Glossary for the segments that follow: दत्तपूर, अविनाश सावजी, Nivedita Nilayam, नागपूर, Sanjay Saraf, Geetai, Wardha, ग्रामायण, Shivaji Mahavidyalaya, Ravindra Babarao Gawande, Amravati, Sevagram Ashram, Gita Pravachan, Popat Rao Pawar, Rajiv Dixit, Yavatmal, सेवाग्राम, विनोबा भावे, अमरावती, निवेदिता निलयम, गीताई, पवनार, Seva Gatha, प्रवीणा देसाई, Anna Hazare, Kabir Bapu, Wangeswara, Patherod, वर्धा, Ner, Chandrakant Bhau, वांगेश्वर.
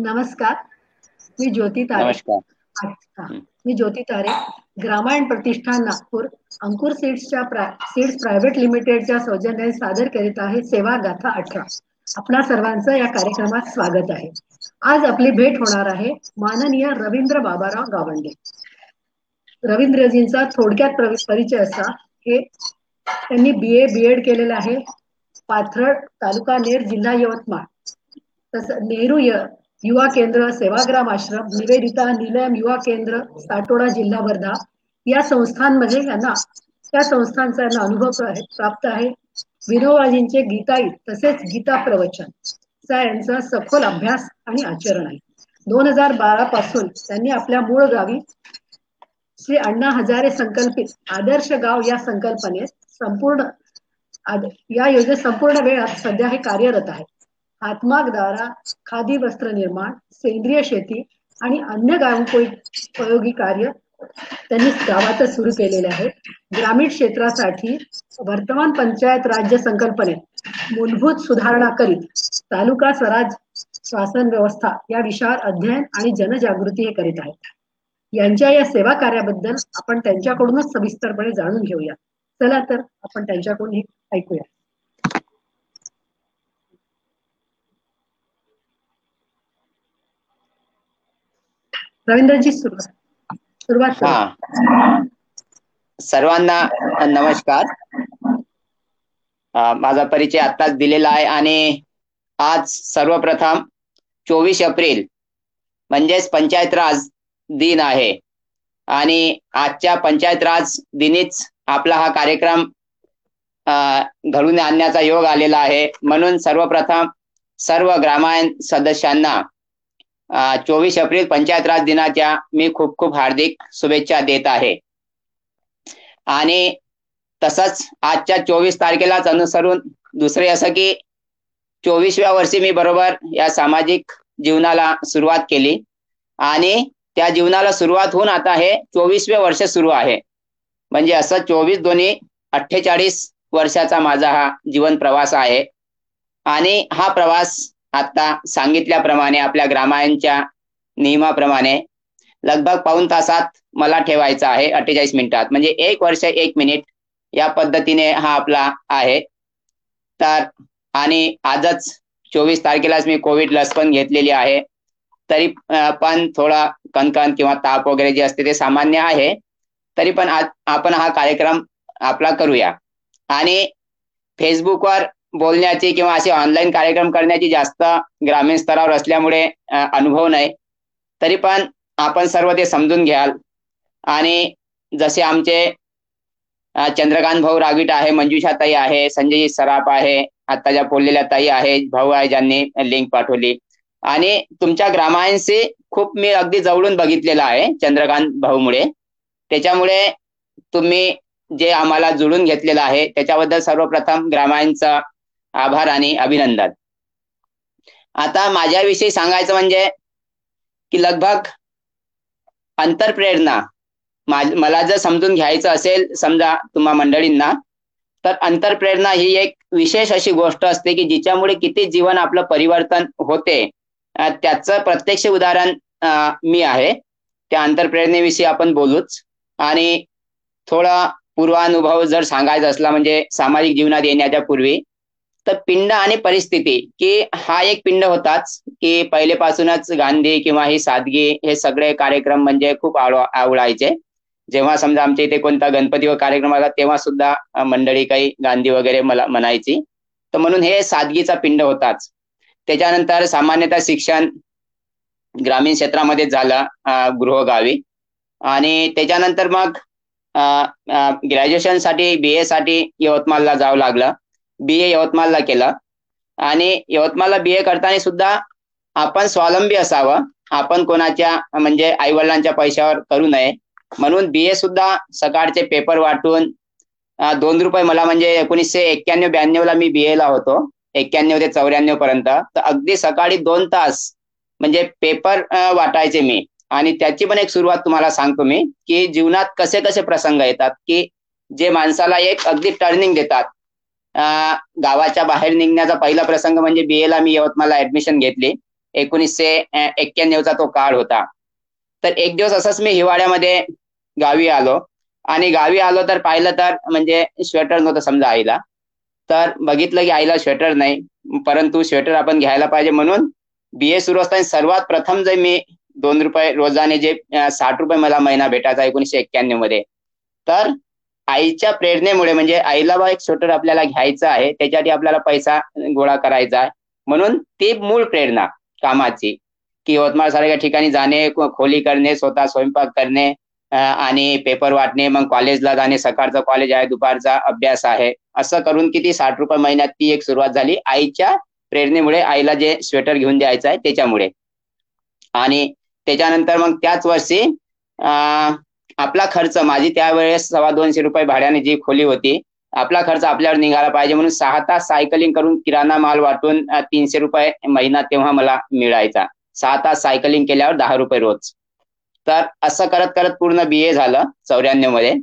नमस्कार. मी Jyoti Tare. ग्रामायण Pratishthan नागपूर Ankur seeds private लिमिटेडच्या सौजन्याने सादर करीत आहे सेवा गाथा 18. आपणा सर्वांचं या कार्यक्रमात स्वागत आहे. आज आपली भेट होणार आहे माननीय रवींद्र बाबाराव गावंडे. रवींद्रजींचा थोडक्यात परिचय असा, हे त्यांनी BA BEd केलेला आहे पाथरड तालुका नेर जिल्हा यवतमाळ. तसं नेहरू युवा केंद्र, सेवाग्राम आश्रम, निवेदिता निलयम युवा केंद्र, साटोडा जिल्हा वर्धा या संस्थांमध्ये त्या संस्थांचा अनुभव प्राप्त आहे. विनोबाजींचे गीताई तसेच गीता प्रवचन चा यांचा सखोल अभ्यास आणि आचरण आहे. 2012 पासून त्यांनी आपल्या मूळ गावी श्री अण्णा हजारे संकल्पित आदर्श गाव या संकल्पनेत संपूर्ण वेळ सध्या हे कार्यरत आहे. हातमाग दारा, खादी वस्त्र निर्माण, सेंद्रिय शेती आणि अन्य ग्रामोपयोगी कार्य त्यांनी गावातच सुरू केलेले आहे. ग्रामीण क्षेत्रासाठी वर्तमान पंचायत राज्य संकल्पनेत मूलभूत सुधारणा करीत तालुका स्वराज शासन व्यवस्था या विषयावर अध्ययन आणि जनजागृती हे करीत आहेत. यांच्या या सेवा कार्याबद्दल आपण त्यांच्याकडूनच सविस्तरपणे जाणून घेऊया. चला तर आपण त्यांच्याकडून ऐकूया. रवींद्रजी सुरुवात. सर्वांना नमस्कार. माझा परिचय आत्ताच दिलेला आहे आणि आज सर्वप्रथम 24 एप्रिल म्हणजेच पंचायत राज दिन आहे आणि आजच्या पंचायत राज दिनीच आपला हा कार्यक्रम घडून आणण्याचा योग आलेला आहे. म्हणून सर्वप्रथम सर्व ग्रामपंचायत सदस्यांना 24 एप्रिल पंचायत राज दिनाच्या मी खूप खूप हार्दिक शुभेच्छा देत आहे. आणि तसंच आजच्या 24 तारखेलाच अनुसरून दुसरे असं की 24व्या वर्षी मी बरोबर या सामाजिक जीवनाला सुरुवात केली आणि त्या जीवनाला सुरुवात होऊन आता हे 24वे वर्ष सुरू आहे. म्हणजे असं 24 दोन्ही 48 वर्षाचा माझा हा जीवन प्रवास आहे. आणि हा प्रवास आता सांगितल्याप्रमाणे आपल्या ग्रामायणच्या नियमाप्रमाणे लगभग पाऊण तासात मला ठेवायचा आहे 48 मिनिटात. म्हणजे 1 वर्ष 1 मिनिट या पद्धतीने हा आपला आहे. तर आणि आजच 24 तारखेलाच मी कोविड लस पण घेतलेली आहे. तरी पण थोडा कणकण किंवा ताप वगैरे जे असते ते सामान्य आहे. तरी पण आपण हा कार्यक्रम आपला करूया. आणि फेसबुकवर बोलण्याची किंवा असे ऑनलाईन कार्यक्रम करण्याची जास्त ग्रामीण स्तरावर असल्यामुळे अनुभव नाही. तरी पण आपण सर्व ते समजून घ्याल. आणि जसे आमचे चंद्रकांत भाऊ रागीट आहे, मंजूषा ताई आहे, संजय सराफ आहे, आता ज्या बोललेल्या ताई आहे, भाऊ आहे ज्यांनी लिंक पाठवली. आणि तुमच्या ग्रामायणशी खूप मी अगदी जवळून बघितलेला आहे चंद्रकांत भाऊमुळे. त्याच्यामुळे तुम्ही जे आम्हाला जुळून घेतलेलं आहे त्याच्याबद्दल सर्वप्रथम ग्रामायणचा आभार आणि अभिनंदन. आता माझ्याविषयी सांगायचं म्हणजे की लगभग अंतरप्रेरणा मला जर समजून घ्यायचं असेल समजा तुम्हा मंडळींना, तर अंतरप्रेरणा ही एक विशेष अशी गोष्ट असते की जिच्यामुळे किती जीवन आपलं परिवर्तन होते त्याचं प्रत्यक्ष उदाहरण मी आहे. त्या अंतरप्रेरणेविषयी आपण बोलूच. आणि थोडा पूर्वानुभव जर सांगायचा असला म्हणजे सामाजिक जीवनात येण्याच्या पूर्वी, तर पिंड आणि परिस्थिती की हा एक पिंड होताच की पहिलेपासूनच गांधी किंवा ही सादगी हे सगळे कार्यक्रम म्हणजे खूप आवडायचे. जेव्हा समजा आमच्या इथे कोणता गणपती व कार्यक्रम आला तेव्हा सुद्धा मंडळी काही गांधी वगैरे मला म्हणायची. तर म्हणून हे सादगीचा पिंड होताच. त्याच्यानंतर सामान्यतः शिक्षण ग्रामीण क्षेत्रामध्ये झालं गृहगावी. आणि त्याच्यानंतर मग ग्रॅज्युएशनसाठी BA साठी यवतमाळला जावं लागलं. BA यवतमाळला केलं. आणि यवतमाळला BA करताना सुद्धा आपण स्वावलंबी असावं, आपण कोणाच्या म्हणजे आईवडिलांच्या पैशावर करू नये. म्हणून BA सुद्धा सकाळचे पेपर वाटून 2 रुपये मला म्हणजे 1991-92 ला मी BA ला होतो, 91 ते 94 पर्यंत. तर अगदी सकाळी 2 तास म्हणजे पेपर वाटायचे मी. आणि त्याची पण एक सुरुवात तुम्हाला सांगतो मी की जीवनात कसे कसे प्रसंग येतात की जे माणसाला एक अगदी टर्निंग देतात. गावाच्या बाहेर निघण्याचा पहिला प्रसंग म्हणजे BA ला मी यवतमाळला ऍडमिशन घेतली. 1991चा तो काळ होता. तर एक दिवस असंच मी हिवाळ्यामध्ये गावी आलो आणि गावी आलो तर पाहिलं तर म्हणजे स्वेटर नव्हतं समजा आईला. तर बघितलं की आईला स्वेटर नाही, परंतु स्वेटर आपण घ्यायला पाहिजे म्हणून BA सुरू असताना सर्वात प्रथम जे मी 2 रुपये रोजाने जे 60 रुपये मला महिना भेटायचा 1991 मध्ये, तर आईच्या प्रेरणेमुळे म्हणजे आईला बा एक स्वेटर आपल्याला घ्यायचं आहे, त्याच्यासाठी आपल्याला पैसा गोळा करायचा आहे म्हणून ती मूळ प्रेरणा कामाची की यवतमाळ सारख्या ठिकाणी जाणे, खोली करणे, स्वतः स्वयंपाक करणे आणि पेपर वाटणे, मग कॉलेजला जाणे, सकाळचं कॉलेज आहे, दुपारचा अभ्यास आहे, असं करून किती 60 रुपये महिन्यात ती एक सुरुवात झाली आईच्या प्रेरणेमुळे, आईला जे स्वेटर घेऊन द्यायचं आहे त्याच्यामुळे. आणि त्याच्यानंतर मग त्याच वर्षी आपला खर्च, माझी त्यावेळेस 225 रुपये भाड्याने जी खोली होती, आपला खर्च आपल्यावर निघाला पाहिजे म्हणून 6 तास सायकलिंग करून किराणा माल वाटून 300 रुपये महिना तेव्हा मला मिळायचा. 6 तास सायकलिंग केल्यावर 10 रुपये रोज. तर असं करत करत पूर्ण BA झालं 94 मध्ये.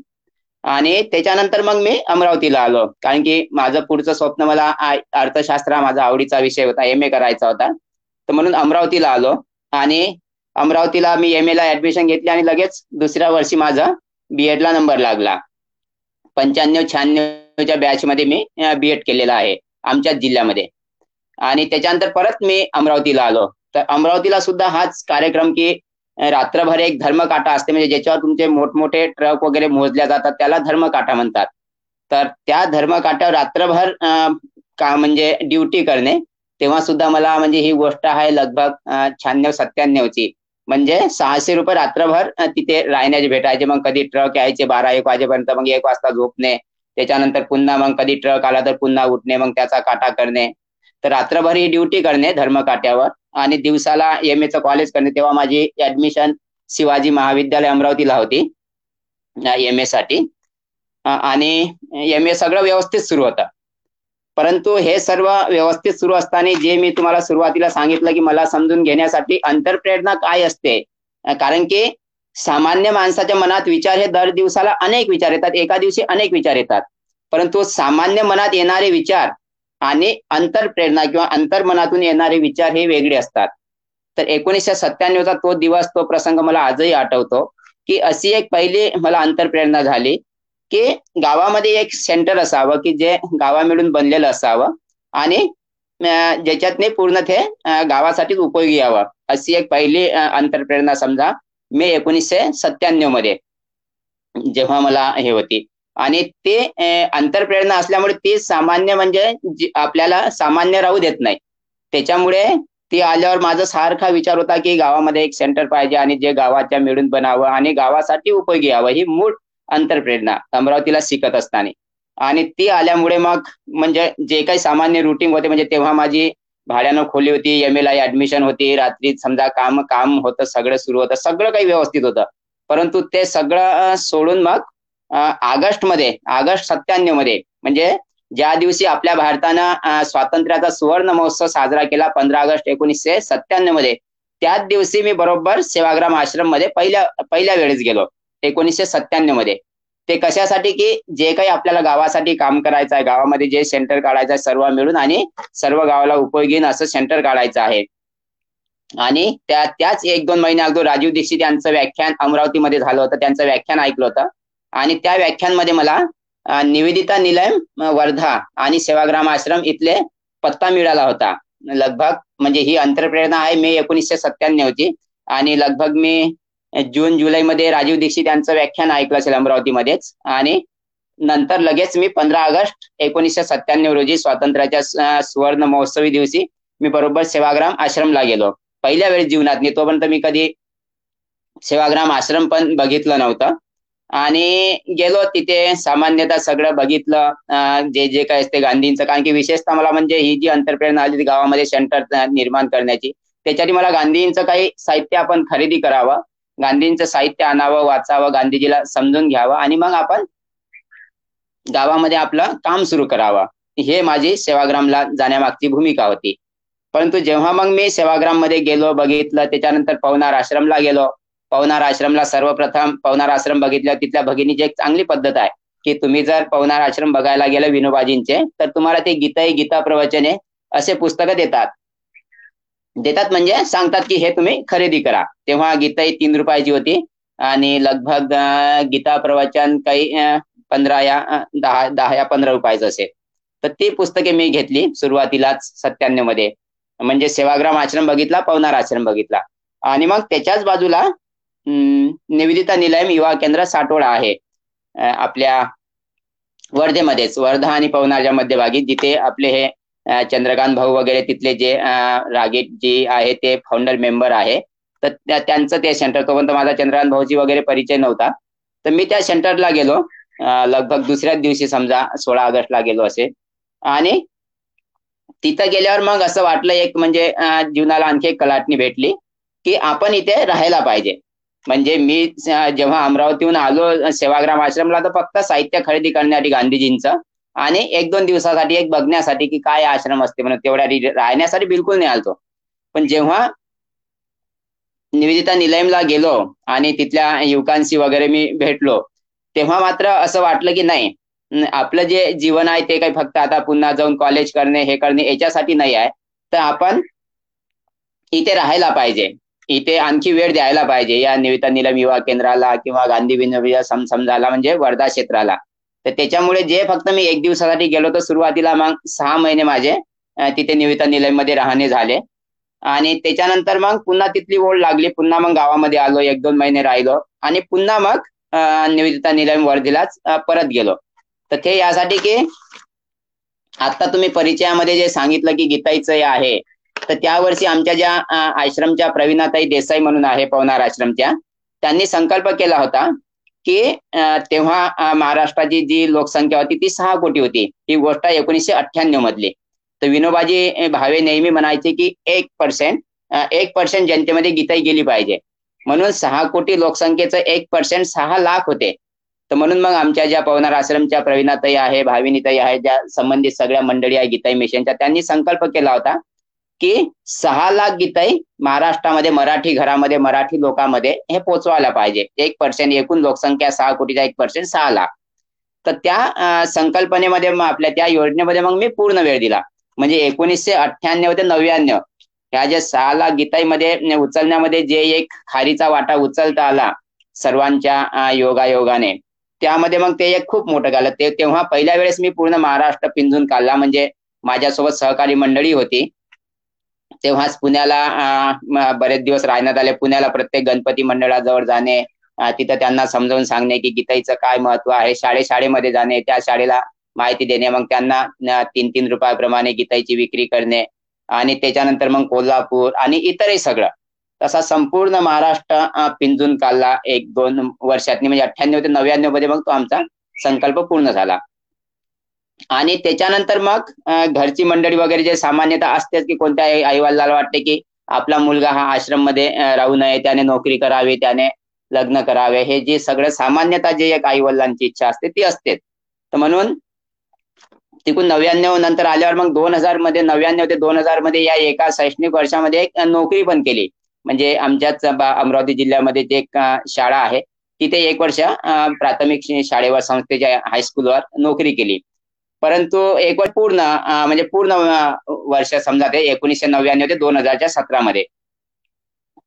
आणि त्याच्यानंतर मग मी अमरावतीला आलो, कारण की माझं पुढचं स्वप्न मला अर्थशास्त्र माझा आवडीचा विषय होता, MA करायचा होता, तर म्हणून अमरावतीला आलो. आणि अमरावतीला मी MA ला ऍडमिशन घेतली आणि लगेच दुसऱ्या वर्षी माझा BEd ला नंबर लागला. 95-96च्या बॅचमध्ये मी BEd केलेला आहे आमच्याच जिल्ह्यामध्ये. आणि त्याच्यानंतर परत मी अमरावतीला आलो. तर अमरावतीला सुद्धा हाच कार्यक्रम की रात्रभर एक धर्मकाठा असते, म्हणजे ज्याच्यावर तुमचे मोठमोठे ट्रक वगैरे मोजल्या जातात त्याला धर्मकाठा म्हणतात. तर त्या धर्मकाठ्यावर रात्रभर का म्हणजे ड्युटी करणे, तेव्हा सुद्धा मला म्हणजे ही गोष्ट आहे लगभग 96-97ची, म्हणजे 600 रुपये रात्रभर तिथे राहण्याचे भेटायचे. मग कधी ट्रक यायचे 12-1 वाजेपर्यंत, मग 1 वाजता झोपणे, त्याच्यानंतर पुन्हा मग कधी ट्रक आला तर पुन्हा उठणे, मग त्याचा काटा करणे. तर रात्रभर ही ड्युटी करणे धर्मकाठ्यावर आणि दिवसाला MA चं कॉलेज करणे. तेव्हा माझी ऍडमिशन शिवाजी महाविद्यालय अमरावतीला होती MA साठी आणि MA सगळं व्यवस्थित सुरू होतं. परंतु हे सर्व व्यवस्थित सुरू असताना जे मी तुम्हाला सुरुवातीला सांगितलं की मला समजून घेण्यासाठी अंतरप्रेरणा काय असते, कारण की सामान्य माणसाच्या मनात विचार हे दर दिवसाला अनेक विचार येतात, एका दिवशी अनेक विचार येतात, परंतु सामान्य मनात येणारे विचार आणि अंतरप्रेरणा किंवा अंतर्मनातून येणारे विचार हे वेगळे असतात. तर 1997चा तो दिवस, तो प्रसंग मला आजही आठवतो की अशी एक पहिली मला अंतरप्रेरणा झाली की गावामध्ये एक सेंटर असावं की जे गावा मिळून बनलेलं असावं आणि ज्याच्यातने पूर्ण ते गावासाठीच उपयोगी यावं, अशी एक पहिली अंतरप्रेरणा समजा मे 1997 मध्ये जेव्हा मला हे होती. आणि ते अंतरप्रेरणा असल्यामुळे ती सामान्य म्हणजे आपल्याला सामान्य राहू देत नाही, त्याच्यामुळे ती आल्यावर माझा सारखा विचार होता की गावामध्ये एक सेंटर पाहिजे आणि जे गावाच्या मिळून बनावं आणि गावासाठी उपयोगी यावं, ही मूळ अंतरप्रेरणा अमरावतीला शिकत असताना. आणि ती आल्यामुळे मग म्हणजे जे काही सामान्य रुटीन होते, म्हणजे तेव्हा माझी भाड्यानं खोली होती, MA ला ऍडमिशन होती, रात्री समजा काम होतं, सगळं सुरू होतं, सगळं काही व्यवस्थित होतं. परंतु ते सगळं सोडून मग ऑगस्ट 97 मध्ये म्हणजे ज्या दिवशी आपल्या भारतानं स्वातंत्र्याचा सुवर्ण महोत्सव साजरा केला 15 ऑगस्ट 1997 मध्ये, त्याच दिवशी मी बरोबर सेवाग्राम आश्रम मध्ये पहिल्या वेळेस गेलो 1997 मध्ये. ते कशासाठी की जे काही आपल्याला गावासाठी काम करायचं आहे, गावामध्ये जे सेंटर काढायचं आहे सर्व मिळून आणि सर्व गावाला उपयोगीन असं सेंटर काढायचं आहे. आणि त्याच 1-2 महिने अगोदर राजीव दीक्षित यांचं व्याख्यान अमरावतीमध्ये झालं होतं, त्यांचं व्याख्यान ऐकलं होतं आणि त्या व्याख्यानमध्ये मला निवेदिता निलयम वर्धा आणि सेवाग्राम आश्रम इथले पत्ता मिळाला होता. लगभग म्हणजे ही अंतरप्रेरणा आहे मे 1997ची. आणि लगभग मी जून-जुलैमध्ये राजीव दीक्षित यांचं व्याख्यान ऐकलं असेल अमरावतीमध्येच आणि नंतर लगेच मी 15 ऑगस्ट 1997 रोजी स्वातंत्र्याच्या सुवर्ण महोत्सवी दिवशी मी बरोबर सेवाग्राम आश्रमला गेलो पहिल्या वेळेस जीवनात. तोपर्यंत मी कधी सेवाग्राम आश्रम पण बघितलं नव्हतं आणि गेलो तिथे सामान्यतः सगळं बघितलं जे जे काय असते गांधींचं, कारण की विशेषतः मला म्हणजे ही जी अंतरप्रेरणा आली गावामध्ये सेंटर निर्माण करण्याची, त्याच्यासाठी मला गांधींचं काही साहित्य आपण खरेदी करावं, गांधींचं साहित्य आणावं, वाचावं, गांधीजीला समजून घ्यावं आणि मग आपण गावामध्ये आपलं काम सुरू करावं, हे माझी सेवाग्रामला जाण्यामागची भूमिका होती. परंतु जेव्हा मग मी सेवाग्राममध्ये गेलो, बघितलं, त्याच्यानंतर पवनार आश्रमला गेलो. पवनार आश्रमला सर्वप्रथम पवनार आश्रम बघितलं. तिथल्या भगिनीची एक चांगली पद्धत आहे की तुम्ही जर पवनार आश्रम बघायला गेलं विनोबाजींचे तर तुम्हाला ते गीताई, गीता प्रवचने असे पुस्तकं देतात. देतात म्हणजे सांगतात की हे तुम्ही खरेदी करा. तेव्हा गीता ही 3 रुपयाची होती आणि लगभग गीता प्रवचन काही 10 या 15 रुपयाचं असेल. तर ती पुस्तके मी घेतली सुरुवातीलाच 97 मध्ये, म्हणजे सेवाग्राम आश्रम बघितला, पवनार आश्रम बघितला. आणि मग त्याच्याच बाजूला निवेदिता निलयम युवा केंद्र साटोडा आहे आपल्या वर्धेमध्येच, वर्धा आणि पवनारच्या मध्यभागी, जिथे आपले हे चंद्रकांत भाऊ वगैरे तिथले जे रागीट जी आहे ते फाउंडर मेंबर आहे. तर त्यांचं ते सेंटर, तोपर्यंत माझा चंद्रकांत भाऊची वगैरे परिचय नव्हता. तर मी त्या सेंटरला गेलो लगभग दुसऱ्याच दिवशी, समजा 16 ऑगस्टला गेलो असे. आणि तिथं गेल्यावर मग असं वाटलं एक म्हणजे जीवनाला आणखी एक कलाटणी भेटली की आपण इथे राहायला पाहिजे. म्हणजे मी जेव्हा अमरावतीहून आलो सेवाग्राम आश्रमला तर फक्त साहित्य खरेदी करण्यासाठी गांधीजींचं आणि 1-2 दिवसासाठी एक बघण्यासाठी की काय आश्रम असते म्हणून, तेवढ्या राहण्यासाठी बिलकुल नाही आलतो. पण जेव्हा निवेदिता निलयमला गेलो आणि तिथल्या युवकांशी वगैरे मी भेटलो तेव्हा मात्र असं वाटलं की नाही, आपलं जे जीवन आहे ते काही फक्त आता पुन्हा जाऊन कॉलेज करणे हे करणे याच्यासाठी नाही आहे, तर आपण इथे राहायला पाहिजे, इथे आणखी वेळ द्यायला पाहिजे या निवेदिता निलम युवा केंद्राला किंवा गांधी विनोबा समजाला म्हणजे वर्धा क्षेत्राला. तर त्याच्यामुळे जे फक्त मी 1 दिवसासाठी गेलो तर सुरुवातीला मग 6 महिने माझे तिथे निवेदिता निलम मध्ये राहणे झाले. आणि त्याच्यानंतर मग पुन्हा तिथली ओढ लागली, पुन्हा मग गावामध्ये आलो, 1-2 महिने राहिलो आणि पुन्हा मग निवेदिता निलम वर्धेलाच परत गेलो. तर ते यासाठी की आता तुम्ही परिचयामध्ये जे सांगितलं की गीताईचं आहे, तर त्यावर्षी आमच्या ज्या आश्रमच्या प्रवीणा ताई देसाई म्हणून आहे पवनार आश्रमच्या, त्यांनी संकल्प केला होता की तेव्हा महाराष्ट्राची जी लोकसंख्या होती ती 6 कोटी होती. ही गोष्ट 1998 मधली. तर विनोबाजी भावे नेहमी म्हणायचे की 1% जनतेमध्ये गीताई गेली पाहिजे, म्हणून 6 कोटी लोकसंख्येचं 1% 6 लाख होते. तर म्हणून मग आमच्या ज्या पवनार आश्रमच्या प्रवीणाताई आहे, भाविनीताई आहे, ज्या संबंधित सगळ्या मंडळी आहे गीताई मिशनच्या, त्यांनी संकल्प केला होता की 6 लाख गीताई महाराष्ट्रामध्ये मराठी घरामध्ये मराठी लोकांमध्ये हे पोचवायला पाहिजे. 1% एकूण लोकसंख्या 6 कोटीचा 1% 6 लाख. तर त्या संकल्पनेमध्ये मग आपल्या त्या योजनेमध्ये मग मी पूर्ण वेळ दिला. म्हणजे 1998 ते 1999 ह्या जे 6 लाख गीताईमध्ये उचलण्यामध्ये जे एक खारीचा वाटा उचलता आला सर्वांच्या योगायोगाने, त्यामध्ये मग ते एक खूप मोठं झालं. तेव्हा पहिल्या वेळेस मी पूर्ण महाराष्ट्र पिंजून काढला. म्हणजे माझ्यासोबत सहकारी मंडळी होती, तेव्हाच पुण्याला बरेच दिवस राहण्यात आले. पुण्याला प्रत्येक गणपती मंडळाजवळ जाणे, तिथं त्यांना समजावून सांगणे की गीताईचं काय महत्व आहे, शाळेमध्ये जाणे, त्या शाळेला माहिती देणे, मग त्यांना 3-3 रुपयाप्रमाणे गीताईची विक्री करणे. आणि त्याच्यानंतर मग कोल्हापूर आणि इतरही सगळं, तसा संपूर्ण महाराष्ट्र पिंजून काढला 1-2 वर्षातनी. म्हणजे 98 ते 99 मध्ये मग तो आमचा संकल्प पूर्ण झाला. आणि त्याच्यानंतर मग घरची मंडळी वगैरे जे सामान्यतः असतेच की कोणत्या आईवडिलाला वाटते की आपला मुलगा हा आश्रम मध्ये राहू नये, त्याने नोकरी करावी, त्याने लग्न करावे, हे जे सगळं सामान्यतः जे एक आईवडिलांची इच्छा असते ती असते. तर म्हणून तिकून 99 नंतर आल्यावर मग 2000 मध्ये 99 ते 2000 मध्ये या एका शैक्षणिक वर्षामध्ये एक नोकरी पण केली. म्हणजे आमच्याच अमरावती जिल्ह्यामध्ये जे एक शाळा आहे तिथे 1 वर्ष प्राथमिक शाळेवर संस्थेच्या हायस्कूलवर नोकरी केली. परंतु 1 वर्ष पूर्ण म्हणजे पूर्ण वर्ष समजा ते 1999 ते 2017 मध्ये.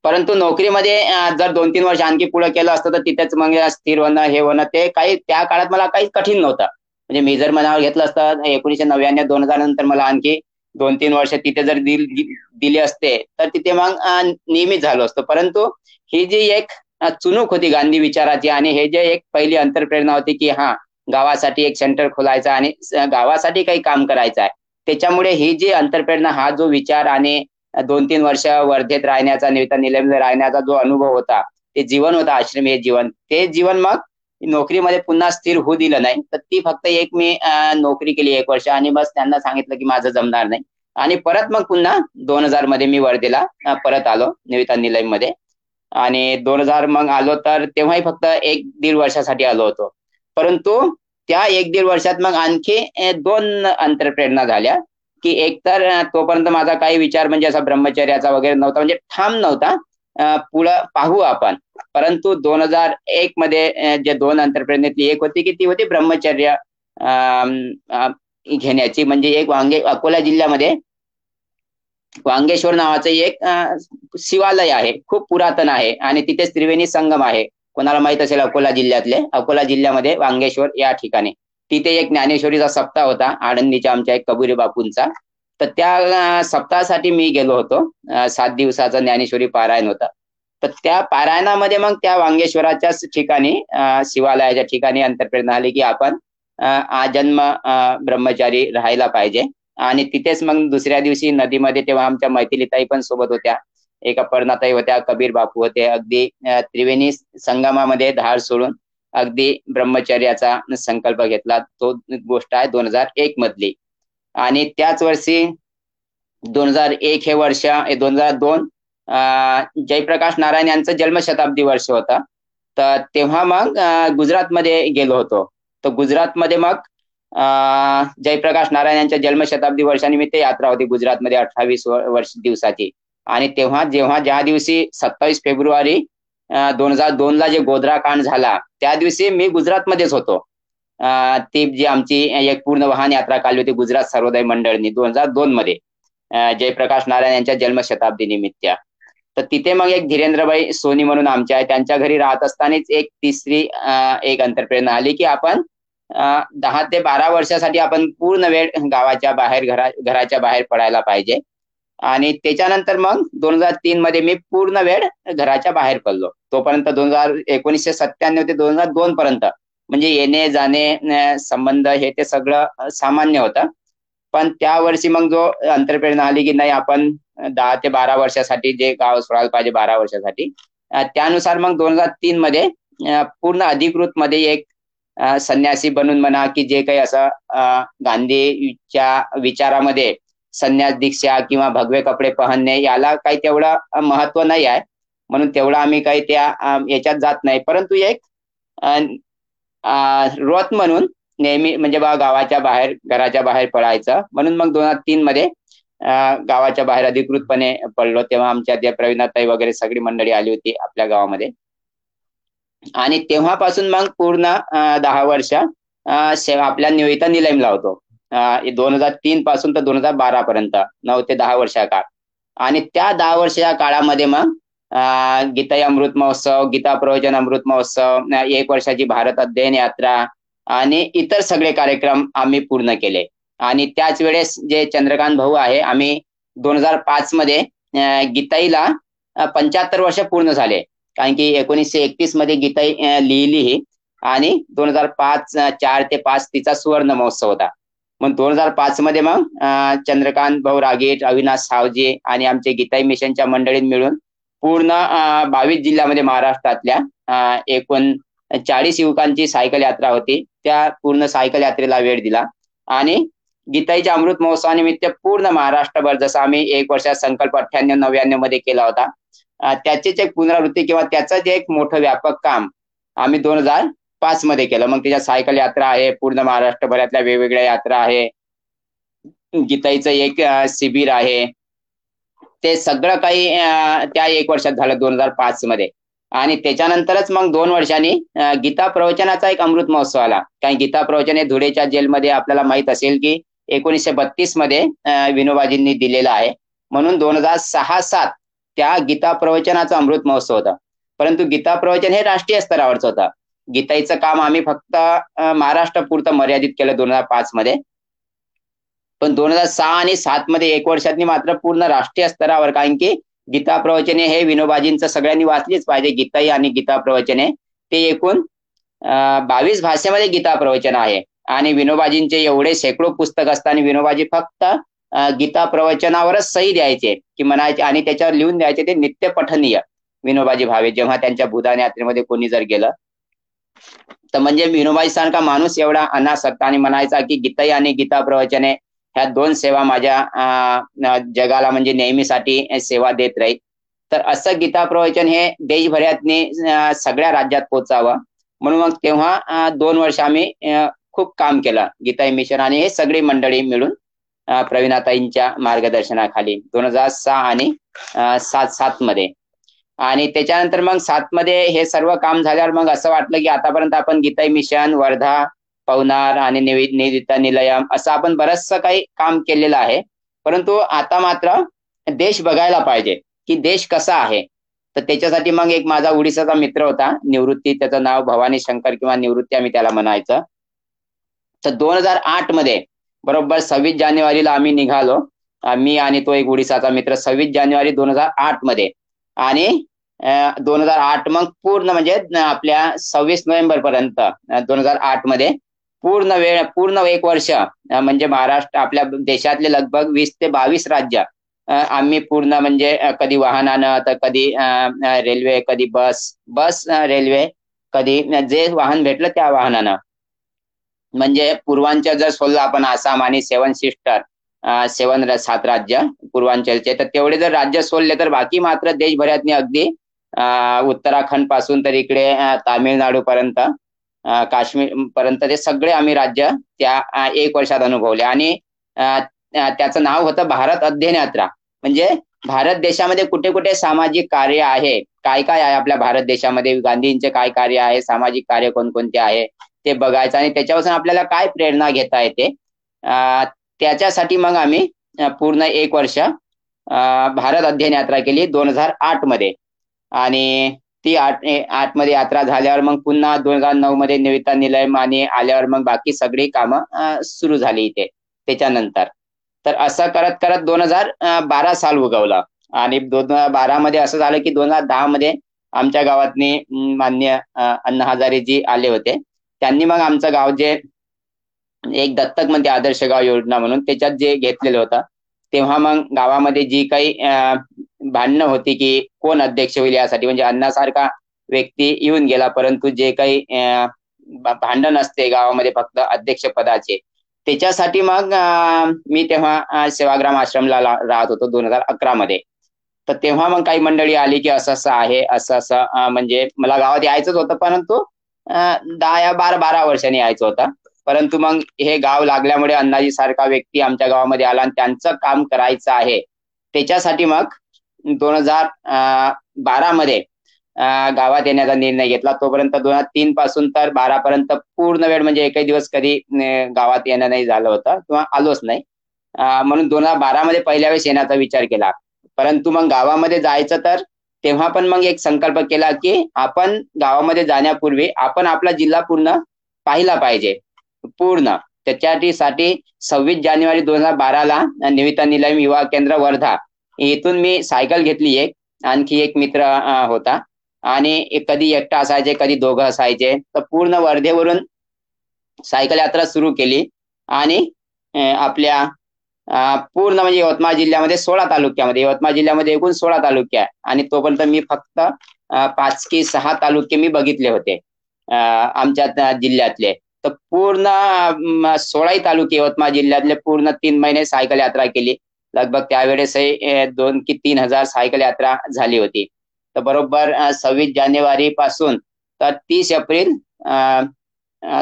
परंतु नोकरीमध्ये जर 2-3 वर्ष आणखी पुढे केलं असतं तर तिथेच मग स्थिर होणं हे होणं ते काही त्या काळात मला काही कठीण नव्हतं. म्हणजे मी जर मनावर घेतलं असतं 1999-2000 नंतर मला आणखी 2-3 वर्ष तिथे जर दिले असते तर तिथे मग नियमित झालो असतो. परंतु ही जी एक चुणूक होती गांधी विचाराची आणि हे जे एक पहिली अंतरप्रेरणा होती की हा गावासाठी एक सेंटर खोलायचा आणि गावासाठी काही काम करायचं आहे, त्याच्यामुळे ही जी अंतरप्रेरणा हा जो विचार आणि 2-3 वर्ष वर्धेत राहण्याचा निवेदिता निलयम राहण्याचा जो अनुभव होता ते जीवन होता आश्रम हे जीवन, ते जीवन मग नोकरीमध्ये पुन्हा स्थिर होऊ दिलं नाही. तर ती फक्त एक मी नोकरी केली 1 वर्ष आणि बस त्यांना सांगितलं की माझं जमणार नाही. आणि परत मग पुन्हा 2000 मध्ये मी वर्धेला परत आलो निवेदिता निलयम मध्ये. आणि 2000 मग आलो तर तेव्हाही फक्त 1-1.5 वर्षासाठी आलो होतो. परंतु त्या 1-1.5 वर्षात मग आणखी 2 अंतरप्रेरणा झाल्या की एक तर तोपर्यंत माझा काही विचार म्हणजे असा ब्रह्मचर्याचा वगैरे नव्हता, म्हणजे ठाम नव्हता, पुढं पाहू आपण. परंतु 2001 मध्ये जे 2 अंतरप्रेरणेतली एक होती की ती होती ब्रह्मचर्य घेण्याची. म्हणजे एक वांगे अकोला जिल्ह्यामध्ये वांगेश्वर नावाचं एक शिवालय आहे, खूप पुरातन आहे आणि तिथेच त्रिवेणी संगम आहे. कोणाला माहित असेल अकोला जिल्ह्यातले, अकोला जिल्ह्यामध्ये वांगेश्वर या ठिकाणी, तिथे एक ज्ञानेश्वरीचा सप्ताह होता आळंदीच्या आमच्या एक कबीर बापूंचा. तर त्या सप्ताहासाठी मी गेलो होतो, 7 दिवसाचा ज्ञानेश्वरी पारायण होता. तर त्या पारायणामध्ये मग त्या वांगेश्वराच्याच ठिकाणी शिवालयाच्या ठिकाणी अंतर्प्रेरणा आली की आपण आजन्म ब्रह्मचारी राहायला पाहिजे. आणि तिथेच मग दुसऱ्या दिवशी नदीमध्ये, तेव्हा आमच्या मैथिली ताई पण सोबत होत्या, एक अपर्णा ताई होत्या, कबीर बापू होते, अगदी त्रिवेणी संगमामध्ये धार सोडून अगदी ब्रह्मचर्याचा संकल्प घेतला. तो गोष्ट आहे 2001 मधली. आणि त्याच वर्षी 2001 हे वर्ष, 2002 जयप्रकाश नारायण यांचं जन्मशताब्दी वर्ष होता. तर तेव्हा मग गुजरातमध्ये गेलो होतो. तर गुजरातमध्ये मग जयप्रकाश नारायण यांच्या जन्मशताब्दी वर्षानिमित्त यात्रा होती गुजरातमध्ये 28 दिवसाची. आणि तेव्हा जेव्हा ज्या दिवशी 27 फेब्रुवारी 2002 ला जे गोधरा कांड झाला त्या दिवशी मी गुजरातमध्येच होतो. ती जी आमची एक पूर्ण वाहन यात्रा काढली होती गुजरात सर्वोदय मंडळनी 2002 मध्ये जयप्रकाश नारायण यांच्या जन्मशताब्दी निमित्त. तर तिथे मग एक धीरेंद्रभाई सोनी म्हणून आमच्या आहे, त्यांच्या घरी राहत असतानाच एक तिसरी एक अंतर्प्रेरणा आली की आपण 10 ते 12 वर्षासाठी आपण पूर्ण वेळ गावाच्या बाहेर, घराच्या बाहेर पडायला पाहिजे. आणि त्याच्यानंतर मग 2003 मध्ये मी पूर्ण वेळ घराच्या बाहेर पडलो. तोपर्यंत 1997 ते 2002 पर्यंत म्हणजे येणे जाणे संबंध हे ते सगळं सामान्य होतं. पण त्या वर्षी मग जो अंतर्प्रेरणा आली की नाही आपण 10 ते 12 वर्षासाठी जे गाव सोडायला पाहिजे 12 वर्षासाठी, त्यानुसार मग 2003 मध्ये पूर्ण अधिकृत मध्ये एक संन्यासी बनून म्हणा की जे काही असं गांधीच्या विचारामध्ये संन्यास दीक्षा किंवा भगवे कपडे पहनणे याला काही तेवढं महत्व नाही आहे, म्हणून तेवढं आम्ही काही त्या याच्यात जात नाही. परंतु एक व्रत म्हणून नेहमी म्हणजे बा गावाच्या बाहेर, घराच्या बाहेर पडायचं म्हणून मग 2003 मध्ये गावाच्या बाहेर अधिकृतपणे पडलो. तेव्हा आमच्या त्या प्रवीणा ताई वगैरे सगळी मंडळी आली होती आपल्या गावामध्ये. आणि तेव्हापासून मग पूर्ण 10 वर्ष आपल्या निवेदिता निलयम लावतो 2003 पासून तर 2012 पर्यंत 9 ते 10 वर्ष काळ. आणि त्या 10 वर्ष या काळामध्ये मग गीताई अमृत महोत्सव, गीता प्रवचन अमृत महोत्सव, 1 वर्षाची भारत अध्ययन यात्रा आणि इतर सगळे कार्यक्रम आम्ही पूर्ण केले. आणि त्याच वेळेस जे चंद्रकांत भाऊ आहे, आम्ही 2005 मध्ये गीताईला 75 वर्ष पूर्ण झाले, कारण की 1931 मध्ये गीताई लिहिली ही. आणि 2005 4 ते 5 तिचा सुवर्ण महोत्सव होता. मग 2005 मध्ये मग चंद्रकांत भाऊ रागीट, अविनाश सावजी आणि आमचे गीताई मिशनच्या मंडळीत मिळून पूर्ण 22 जिल्ह्यामध्ये महाराष्ट्रातल्या 40 युवकांची सायकल यात्रा होती. त्या पूर्ण सायकल यात्रेला वेळ दिला. आणि गीताईच्या अमृत महोत्सवानिमित्त पूर्ण महाराष्ट्रभर, जसं आम्ही 1 वर्षाचा संकल्प 98-99 मध्ये केला होता, त्याचीच एक पुनरावृत्ती किंवा त्याचंच एक मोठं व्यापक काम आम्ही 2005 मध्ये केलं. मग त्याच्या सायकल यात्रा आहे, पूर्ण महाराष्ट्रभरातल्या वेगवेगळ्या यात्रा आहे, गीताईचं एक शिबिर आहे, ते सगळं काही त्या 1 वर्षात झालं 2005 मध्ये. आणि त्याच्यानंतरच मग 2 वर्षांनी गीता प्रवचनाचा एक अमृत महोत्सव आला, कारण गीता प्रवचन हे धुळेच्या जेलमध्ये आपल्याला माहित असेल की 1932 मध्ये विनोबाजींनी दिलेला आहे. म्हणून 2006-07 त्या गीता प्रवचनाचा अमृत महोत्सव होता. परंतु गीता प्रवचन हे राष्ट्रीय स्तरावरचं होतं. गीताईचं काम आम्ही फक्त महाराष्ट्रापुरतं मर्यादित केलं 2005 मध्ये. पण 2006 आणि 2007 मध्ये 1 वर्षातनी मात्र पूर्ण राष्ट्रीय स्तरावर, कारण की गीता प्रवचने हे विनोबाजींचं सगळ्यांनी वाचलीच पाहिजे. गीताई आणि गीता प्रवचने ते एकूण 22 भाषेमध्ये गीता प्रवचन आहे. आणि विनोबाजींचे एवढे शेकडो पुस्तक असताना विनोबाजी फक्त गीता प्रवचनावरच सही द्यायचे की म्हणायचे आणि त्याच्यावर लिहून द्यायचे, ते नित्य पठनीय. विनोबाजी भावे जेव्हा त्यांच्या बुधान यात्रेमध्ये कोणी जर गेलं तर म्हणजे विनोबाजी सारखा माणूस एवढा अनासक्त आणि म्हणायचा की गीताई आणि गीता प्रवचने ह्या 2 सेवा माझ्या जगाला म्हणजे नेहमीसाठी सेवा देत राहील. तर असं गीता प्रवचन हे देशभरातनी सगळ्या राज्यात पोहोचावं म्हणून मग तेव्हा 2 वर्ष आम्ही खूप काम केलं गीताई मिशन आणि हे सगळी मंडळी मिळून प्रवीणाताईंच्या मार्गदर्शनाखाली 2006 आणि 2007 मध्ये. आणि त्याच्यानंतर मग 2007 मध्ये हे सर्व काम झाल्यावर मग असं वाटलं की आतापर्यंत आपण गीताई मिशन, वर्धा, पवनार आणि निवेदिता निलयम असं आपण बरंचसं काही काम केलेलं आहे. परंतु आता मात्र देश बघायला पाहिजे की देश कसा आहे. तर त्याच्यासाठी मग एक माझा ओडिसाचा मित्र होता निवृत्ती, त्याचं नाव भवानी शंकर किंवा निवृत्ती आम्ही त्याला म्हणायचं. तर 2008 मध्ये बरोबर 26 जानेवारीला आम्ही निघालो, मी आणि तो एक ओडिसाचा मित्र 26 जानेवारी 2008 मध्ये. आणि 2008 मग पूर्ण म्हणजे आपल्या 26 नोव्हेंबर पर्यंत 2008 मध्ये पूर्ण एक वर्ष म्हणजे महाराष्ट्र आपल्या देशातले लगभग 20 ते 22 राज्य आम्ही पूर्ण म्हणजे कधी वाहनानं तर कधी रेल्वे, कधी बस रेल्वे, कधी जे वाहन भेटलं त्या वाहनानं. म्हणजे पूर्वांचल जर सोडलं आपण आसाम आणि सात राज्य पूर्वांचलचे, तर तेवढे जर राज्य सोडले तर बाकी मात्र देशभरातनी अगदी उत्तराखंड पासून तर इकडे तामिळनाडू पर्यंत काश्मीर पर्यंत ते सगळे आम्ही राज्य त्या एक वर्षात अनुभवले. आणि त्याचं नाव होतं भारत अध्ययन यात्रा. म्हणजे भारत देशामध्ये कुठे कुठे सामाजिक कार्य आहे, काय काय आहे आपल्या भारत देशामध्ये, गांधींचे काय कार्य आहे, सामाजिक कार्य कोणकोणते आहे ते बघायचं आणि त्याच्यापासून आपल्याला काय प्रेरणा घेता येते. त्याच्यासाठी मग आम्ही पूर्ण एक वर्ष भारत अध्ययन यात्रा केली 2008 मध्ये. आणि ती 8 मध्ये यात्रा झाल्यावर मग पुन्हा 2009 मध्ये निवेदिता निलयम आणि आल्यावर मग बाकी सगळी कामं सुरू झाली इथे त्याच्यानंतर. तर असं करत करत 2012 साल उगवलं. आणि 2012 मध्ये असं झालं की 2010 मध्ये आमच्या गावातनी मान्य अण्णा हजारेजी आले होते. त्यांनी मग आमचं गाव जे एक दत्तक म्हणते आदर्श गाव योजना म्हणून त्याच्यात जे घेतलेलं होतं, तेव्हा मग गावामध्ये जी काही भांडणं होती की कोण अध्यक्ष होईल यासाठी, म्हणजे अण्णासारखा व्यक्ती येऊन गेला परंतु जे काही भांडण असते गावामध्ये फक्त अध्यक्ष पदाचे, त्याच्यासाठी मग मी तेव्हा सेवाग्राम आश्रमला राहत होतो 2011 मध्ये. तर तेव्हा मग काही मंडळी आली की असं असं आहे, असं असं म्हणजे मला गावात यायचंच होतं परंतु 10-12 वर्षांनी यायचं होतं, परंतु मग हे गाव लागल्यामुळे अण्णाजी सारखा व्यक्ती आमच्या गावामध्ये आला आणि त्यांचं काम करायचं आहे. त्याच्यासाठी मग 2012 मध्ये गावात येण्याचा निर्णय घेतला. तोपर्यंत 2003 पासून तर 2012 पर्यंत पूर्ण वेळ म्हणजे एकही दिवस कधी गावात येणं नाही झालं होतं किंवा आलोच नाही. म्हणून 2012 मध्ये पहिल्या वेळेस येण्याचा विचार केला, परंतु मग गावामध्ये जायचं तर तेव्हा पण मग एक संकल्प केला की आपण गावामध्ये जाण्यापूर्वी आपण आपला जिल्हा पूर्ण पाहिला पाहिजे पूर्ण. त्याच्यासाठी 26 जानेवारी 2012ला निवेदिता निलयम युवा केंद्र वर्धा इथून मी सायकल घेतली, एक आणखी एक मित्र होता आणि कधी एकटा असायचे कधी दोघं असायचे, तर पूर्ण वर्धेवरून सायकल यात्रा सुरू केली. आणि आपल्या पूर्ण म्हणजे यवतमाळ जिल्ह्यामध्ये 16 तालुक्यामध्ये, यवतमाळ जिल्ह्यामध्ये एकूण 16 तालुके आहे आणि तोपर्यंत मी फक्त 5 की 6 तालुके मी बघितले होते आमच्या जिल्ह्यातले. तर पूर्ण 16 तालुके यवतमाळ जिल्ह्यातले पूर्ण 3 महिने सायकल यात्रा केली. लगभग त्यावेळेस 2 की 3 हजार सायकल यात्रा झाली होती. तर बरोबर 26 जानेवारी पासून तर 30 एप्रिल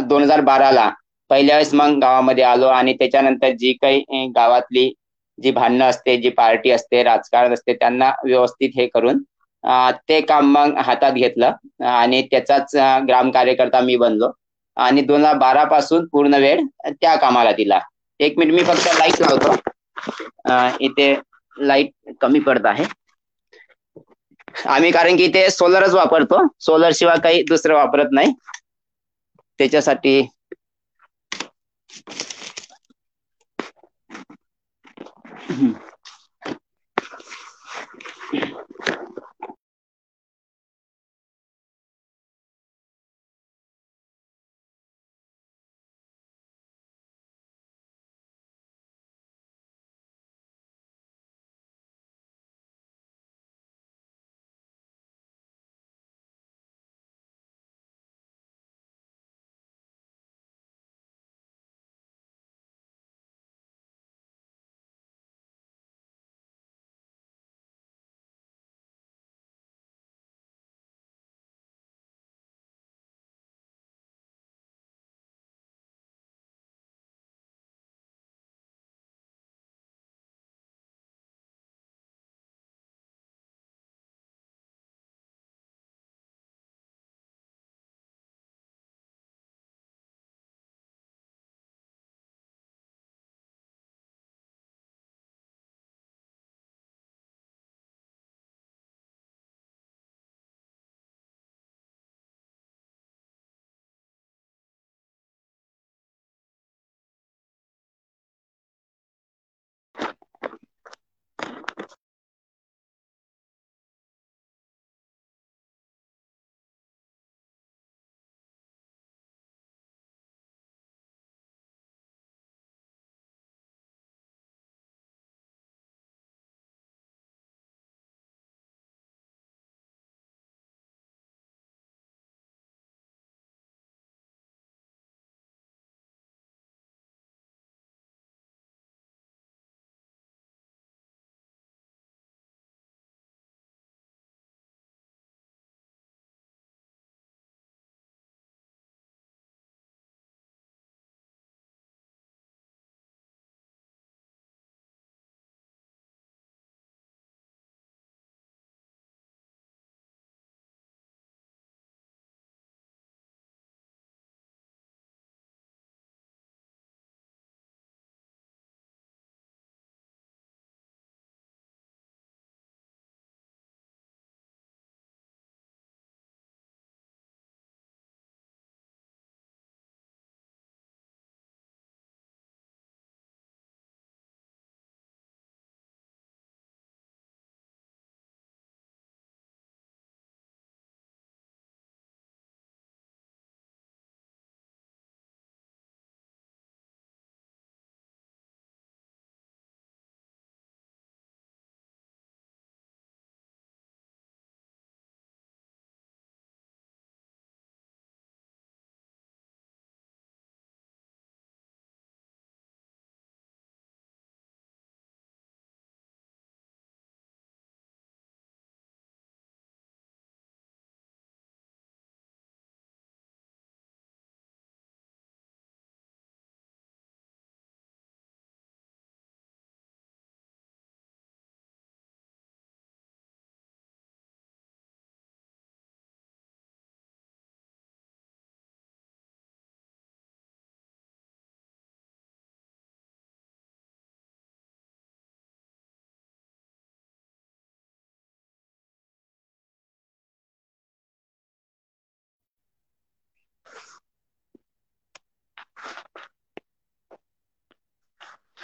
2012ला पहिल्या वेळेस मग गावामध्ये आलो. आणि त्याच्यानंतर जी काही गावातली जी भांडणं असते, जी पार्टी असते, राजकारण असते, त्यांना व्यवस्थित हे करून ते काम मग हातात घेतलं आणि त्याचाच ग्राम कार्यकर्ता मी बनलो. आणि 2012 पासून पूर्ण वेळ त्या कामाला दिला. एक मिनिट मी फक्त लाईट लावतो, इथे लाईट कमी पडत आहे. आम्ही कारण की इथे सोलरच वापरतो, सोलर शिवाय काही दुसरं वापरत नाही, त्याच्यासाठी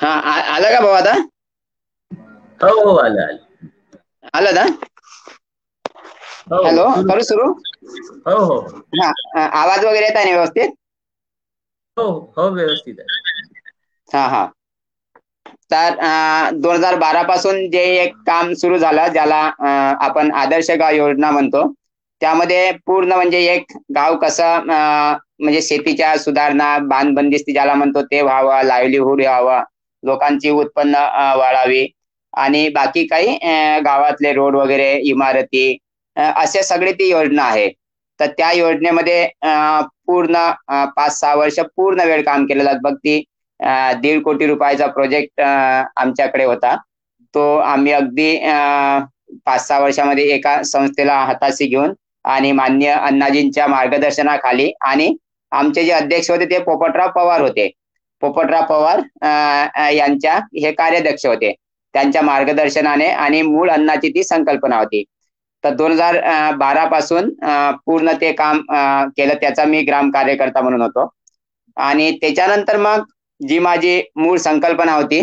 हा आला का भाऊ आता? हो आला आला ना. हॅलो करू सुरू? हो हो आवाज वगैरे येत आहे ना व्यवस्थित? हो हो व्यवस्थित आहे. हा हा तर 2012 पासून जे एक काम सुरू झालं ज्याला आपण आदर्श गाव योजना म्हणतो, त्यामध्ये पूर्ण म्हणजे एक गाव कसं म्हणजे शेतीच्या सुधारणा, बांधबंदिस्ती ज्याला म्हणतो ते व्हावं, लाईव्हलीहूड व्हावं, लोकांची उत्पन्न वाढावी आणि बाकी काही गावातले रोड वगैरे इमारती असे सगळे ती योजना आहे. तर त्या योजनेमध्ये पूर्ण 5-6 वर्ष पूर्ण वेळ काम केलं जात. बघ ती 1.5 कोटी रुपयाचा प्रोजेक्ट आमच्याकडे होता, तो आम्ही अगदी 5-6 वर्षामध्ये एका संस्थेला हाताशी घेऊन आणि मान्य अण्णाजींच्या मार्गदर्शनाखाली, आणि आमचे जे अध्यक्ष होते ते पोपटराव पवार होते, पोपटराव पवार यांच्या हे कार्याध्यक्ष होते, त्यांच्या मार्गदर्शनाने आणि मूळ अण्णाची ती संकल्पना होती. तर 2012 पासून पूर्ण ते काम केलं, त्याचा मी ग्राम कार्यकर्ता म्हणून होतो. आणि त्याच्यानंतर मग जी माझी मूळ संकल्पना होती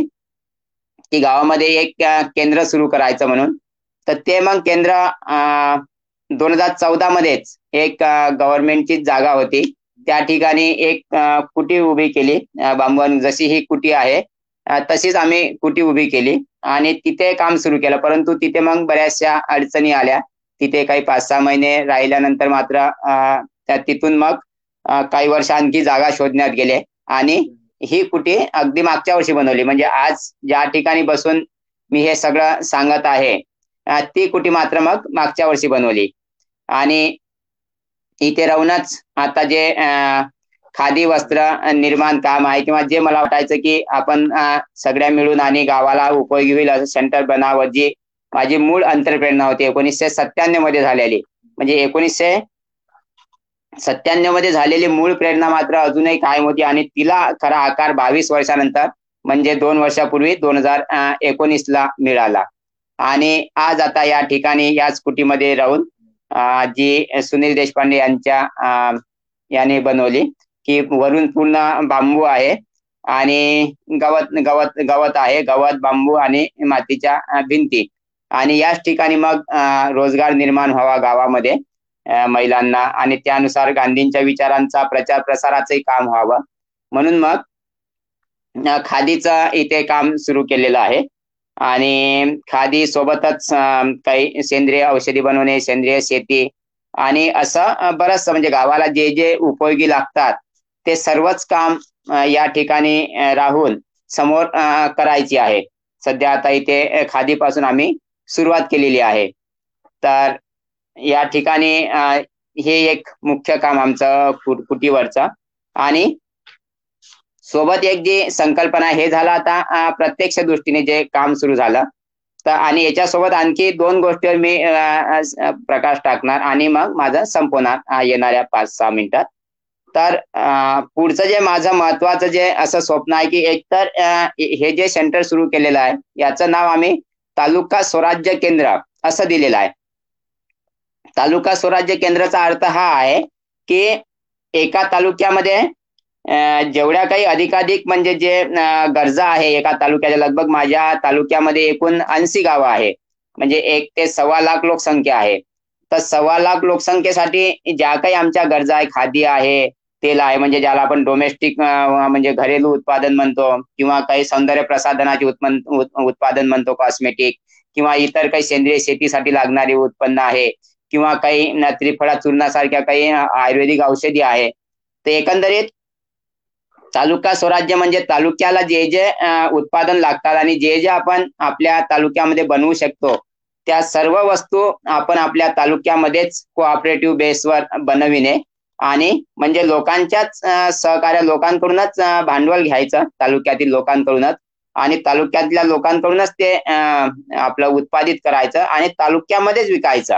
की गावामध्ये एक केंद्र सुरू करायचं म्हणून, तर ते मग केंद्र 2014 मध्येच एक गव्हर्नमेंटची जागा होती त्या ठिकाणी एक कुटी उभी केली, बांबून जशी ही कुटी आहे तशीच आम्ही कुटी उभी केली आणि तिथे काम सुरू केलं. परंतु तिथे मग बऱ्याचशा अडचणी आल्या, तिथे काही 5-6 महिने राहिल्यानंतर मात्र तिथून मग काही वर्ष आणखी जागा शोधण्यात गेले आणि ही कुटी अगदी मागच्या वर्षी बनवली. म्हणजे आज ज्या ठिकाणी बसून मी हे सगळं सांगत आहे ती कुटी मात्र मग मागच्या वर्षी बनवली. आणि इथे राहूनच आता जे खादी वस्त्र निर्माण काम आहे किंवा जे मला वाटायचं की आपण सगळ्या मिळून आणि गावाला उपयोगी होईल असं सेंटर बनावं, जी माझी मूळ अंतरप्रेरणा होती 1997 मध्ये झालेली, म्हणजे 1997 मध्ये झालेली मूळ प्रेरणा मात्र अजूनही कायम होती आणि तिला खरा आकार 22 वर्षानंतर म्हणजे 2 वर्षापूर्वी 2019 ला मिळाला. आणि आज आता या ठिकाणी याच कुटीमध्ये राहून जी सुनील देशपांडे याने बनवली की वरून पूर्ण बांबू आहे आणि गवत आहे, गवत बांबू आणि मातीच्या भिंती, आणि याच ठिकाणी मग रोजगार निर्माण व्हावा गावामध्ये महिलांना आणि त्यानुसार गांधींच्या विचारांचा प्रचार प्रसाराचंही काम व्हावं म्हणून मग खादीचं इथे काम सुरू केलेलं आहे. आणि खादी सोबतच काही सेंद्रिय औषधी बनवणे, सेंद्रिय शेती आणि असं बरंच म्हणजे गावाला जे जे उपयोगी लागतात ते सर्वच काम या ठिकाणी राहून समोर करायची आहे. सध्या आता इथे खादीपासून आम्ही सुरुवात केलेली आहे. तर या ठिकाणी हे एक मुख्य काम आमचं कुटीवरचं. आणि सोबत एक जी संकल्पना हे झालं आता प्रत्यक्ष दृष्टीने जे काम सुरू झालं, तर आणि याच्यासोबत आणखी 2 गोष्टीवर मी प्रकाश टाकणार आणि मग माझं संपवणार येणाऱ्या 5-6 मिनिटात. तर पुढचं जे माझं महत्वाचं जे असं स्वप्न आहे की एकतर हे जे सेंटर सुरू केलेलं आहे याचं नाव आम्ही तालुका स्वराज्य केंद्र असं दिलेलं आहे. तालुका स्वराज्य केंद्राचा अर्थ हा आहे की एका तालुक्यामध्ये जेवढ्या काही अधिकाधिक म्हणजे जे गरजा आहे एका तालुक्याच्या, लगभग माझ्या तालुक्यामध्ये एकूण 80 गावं आहे, म्हणजे 1 ते 1.25 लाख लोकसंख्या आहे. तर 1.25 लाख लोकसंख्येसाठी ज्या काही आमच्या गरजा आहे, खादी आहे, तेल आहे म्हणजे ज्याला आपण डोमेस्टिक म्हणजे घरेलू उत्पादन म्हणतो किंवा काही सौंदर्य प्रसाधनाचे उत्पादन म्हणतो कॉस्मेटिक, किंवा इतर काही सेंद्रिय शेतीसाठी लागणारी उत्पन्न आहे किंवा काही त्रिफळा चूर्णासारख्या काही आयुर्वेदिक औषधी आहे. तर एकंदरीत तालुका स्वराज्य म्हणजे तालुक्याला जे जे उत्पादन लागतात आणि जे जे आपण आपल्या तालुक्यामध्ये बनवू शकतो त्या सर्व वस्तू आपण आपल्या तालुक्यामध्येच कोऑपरेटिव्ह बेसवर बनविणे आणि म्हणजे लोकांच्याच सहकार्य, लोकांकडूनच भांडवल घ्यायचं तालुक्यातील लोकांकडूनच, आणि तालुक्यातल्या लोकांकडूनच ते आपलं उत्पादित करायचं आणि तालुक्यामध्येच विकायचं.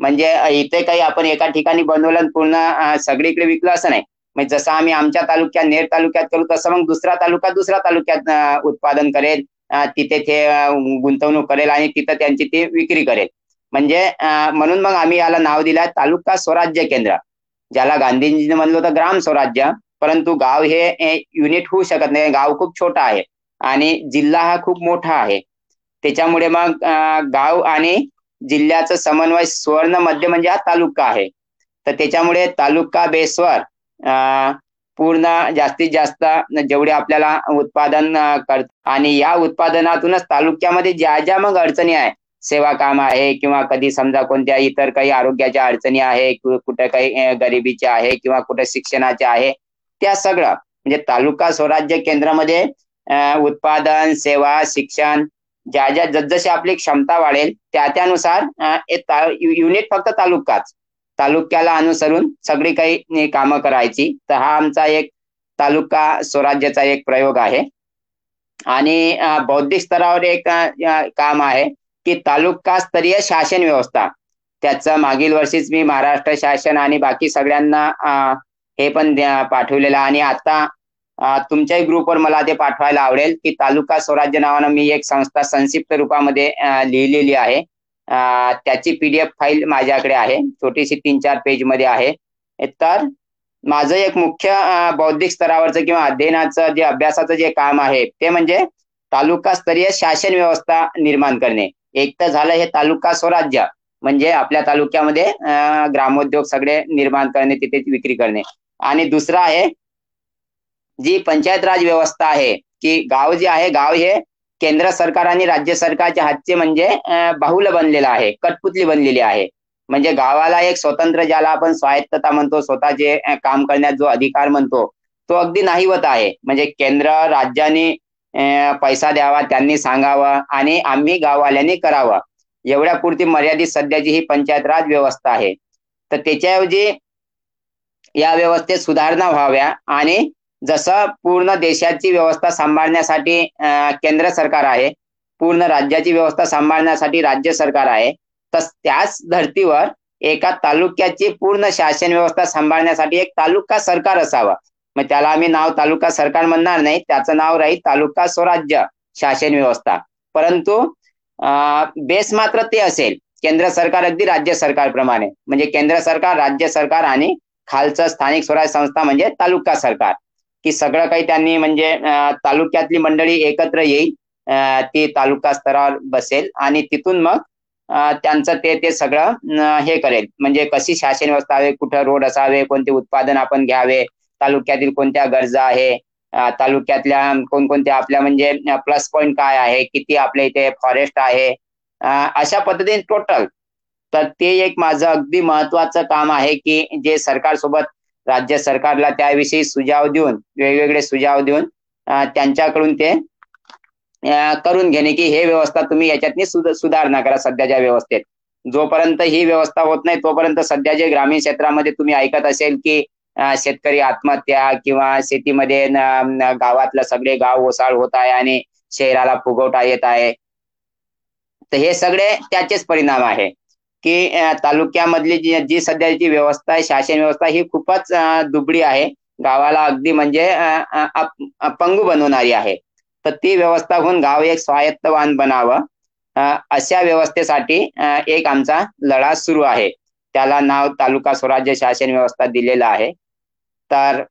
म्हणजे इथे काही आपण एका ठिकाणी बनवलं पूर्ण सगळीकडे विकलं असं नाही, म्हणजे जसं आम्ही आमच्या तालुक्यात नेर तालुक्यात करू तसं मग दुसरा तालुक्यात उत्पादन करेल, तिथे ते गुंतवणूक करेल आणि तिथं त्यांची ती विक्री करेल. म्हणजे म्हणून मग आम्ही याला नाव दिलं तालुका स्वराज्य केंद्र, ज्याला गांधीजीने म्हणलं होतं ग्राम स्वराज्य, परंतु गाव हे युनिट होऊ शकत नाही, गाव खूप छोटा आहे आणि जिल्हा हा खूप मोठा आहे, त्याच्यामुळे मग गाव आणि जिल्ह्याचा समन्वय स्वर्ण मध्य म्हणजे हा तालुका आहे. तर त्याच्यामुळे तालुका बेसवर पूर्ण जास्तीत जास्त जेवढे आपल्याला उत्पादन करतात आणि या उत्पादनातूनच तालुक्यामध्ये ज्या ज्या मग अडचणी आहे, सेवा काम आहे किंवा कधी समजा कोणत्या इतर काही आरोग्याच्या अडचणी आहे, कुठे काही गरिबीच्या आहे किंवा कुठे शिक्षणाच्या आहे, त्या सगळं म्हणजे तालुका स्वराज्य केंद्रामध्ये उत्पादन, सेवा, शिक्षण ज्या ज्या जसजशी आपली क्षमता वाढेल त्या त्यानुसार युनिट फक्त तालुक्याला अनुसरून सगळी काही कामं करायची. तर हा आमचा एक तालुका स्वराज्याचा एक प्रयोग आहे. आणि बौद्धिक स्तरावर एक काम आहे की तालुका स्तरीय शासन व्यवस्था. त्याचं मागील वर्षीच मी महाराष्ट्र शासन आणि बाकी सगळ्यांना हे पण पाठवलेलं आणि आता तुमच्याही ग्रुपवर मला ते पाठवायला आवडेल की तालुका स्वराज्य नावानं मी एक संस्था संक्षिप्त रूपामध्ये लिहिलेली आहे. त्याची PDF फाईल माझ्याकडे आहे, छोटीशी 3-4 पेज मध्ये आहे. तर माझं एक मुख्य बौद्धिक स्तरावरचं किंवा अध्ययनाचं जे अभ्यासाचं जे काम आहे ते म्हणजे तालुका स्तरीय शासन व्यवस्था निर्माण करणे. एक तर झालं हे तालुका स्वराज्य म्हणजे आपल्या तालुक्यामध्ये ग्रामोद्योग सगळे निर्माण करणे, तिथे विक्री करणे. आणि दुसरं आहे जी पंचायत राज व्यवस्था आहे की गाव जे आहे, गाव हे केंद्र सरकार आणि राज्य सरकारच्या हातचे म्हणजे बाहुल बनलेलं आहे, कठपुतली बनलेली आहे. म्हणजे गावाला एक स्वतंत्र, ज्याला आपण स्वायत्तता म्हणतो, स्वतःचे काम करण्यात जो अधिकार म्हणतो तो अगदी नाहीवत आहे. म्हणजे केंद्र राज्याने पैसा द्यावा, त्यांनी सांगावं आणि आम्ही गाववाल्यांनी करावं, एवढ्या पुरती मर्यादित सध्याची ही पंचायत राज व्यवस्था आहे. तर त्याच्याऐवजी या व्यवस्थेत सुधारणा व्हाव्या आणि जसं पूर्ण देशाची व्यवस्था सांभाळण्यासाठी केंद्र सरकार आहे, पूर्ण राज्याची व्यवस्था सांभाळण्यासाठी राज्य सरकार आहे, तर त्याच धर्तीवर एका तालुक्याची पूर्ण शासन व्यवस्था सांभाळण्यासाठी एक तालुका सरकार असावं. मग त्याला आम्ही नाव तालुका सरकार म्हणणार नाही, त्याचं नाव राहील तालुका स्वराज्य शासन व्यवस्था. परंतु बेस मात्र ते असेल केंद्र सरकार, अगदी राज्य सरकारप्रमाणे. म्हणजे केंद्र सरकार, राज्य सरकार आणि खालचं स्थानिक स्वराज्य संस्था म्हणजे तालुका सरकार, की सगळं काही त्यांनी म्हणजे तालुक्यातली मंडळी एकत्र येईल, ती तालुका स्तरावर बसेल आणि तिथून मग त्यांचं ते सगळं हे करेल. म्हणजे कशी शासन व्यवस्था आहे, कुठं रोड असावे, कोणते उत्पादन आपण घ्यावे, तालुक्यातील कोणत्या गरजा आहे, तालुक्यातल्या कोणकोणत्या आपल्या म्हणजे प्लस पॉईंट काय आहे, किती आपल्या इथे फॉरेस्ट आहे, अशा पद्धतीने टोटल. तर ते एक माझं अगदी महत्वाचं काम आहे की जे सरकारसोबत राज्य सरकारला त्याविषयी सुझाव देऊन, वेगवेगळे सुझाव देऊन त्यांच्याकडून ते करून घेणे की हे व्यवस्था तुम्ही याच्यातनी सुधारणा करा. सध्याच्या व्यवस्थेत जोपर्यंत ही व्यवस्था होत नाही तोपर्यंत सध्या जे ग्रामीण क्षेत्रामध्ये तुम्ही ऐकत असेल की शेतकरी आत्महत्या किंवा शेतीमध्ये गावातलं सगळे गाव ओसाळ होत आहे आणि शहराला फुगवटा येत आहे, तर हे सगळे त्याचेच परिणाम आहे की तालुक्यामधली जी सध्याची व्यवस्था आहे, शासन व्यवस्था ही खूपच दुबळी आहे, गावाला अगदी म्हणजे अपंगू बनवणारी आहे. तर ती व्यवस्था होऊन गाव एक स्वायत्तवान बनावं, अशा व्यवस्थेसाठी एक आमचा लढा सुरू आहे. त्याला नाव तालुका स्वराज्य शासन व्यवस्था दिलेलं आहे. तर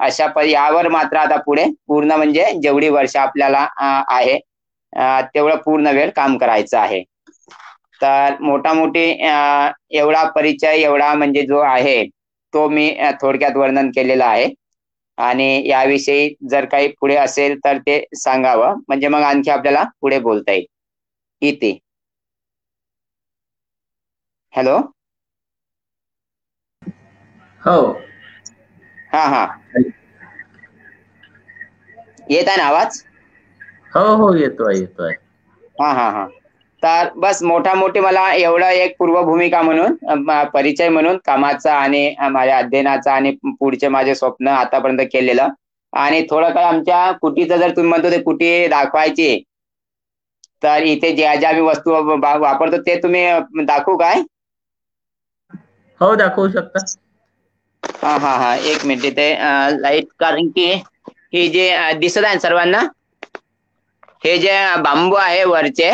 अशा यावर मात्र आता पुढे पूर्ण म्हणजे जेवढी वर्ष आपल्याला आहे तेवढं पूर्ण वेळ काम करायचं आहे. तर मोठामोठी एवढा परिचय, एवढा म्हणजे जो आहे तो मी थोडक्यात वर्णन केलेला आहे. आणि याविषयी जर काही पुढे असेल तर ते सांगावं, म्हणजे मग आणखी आपल्याला पुढे बोलता येईल. इथे हॅलो, हो हा हा, येत आहे ना आवाज? हो हो, येतोय. हा हा हा. तर बस मोठे मला एवढा एक पूर्वभूमिका म्हणून, परिचय म्हणून कामाचा आणि माझ्या अध्ययनाचा आणि पुढचे माझे स्वप्न आतापर्यंत केलेलं आणि थोडं काय आमच्या कुटीचं जर तुम्ही म्हणतो ते कुटी दाखवायची, तर इथे ज्या ज्या आम्ही वस्तू वापरतो ते तुम्ही दाखवू काय? हो, दाखवू शकता. हा हा हा, एक मिनिट. इथे लाईट, कारण की हे जे दिसत आहे सर्वांना, हे जे बांबू आहे वरचे,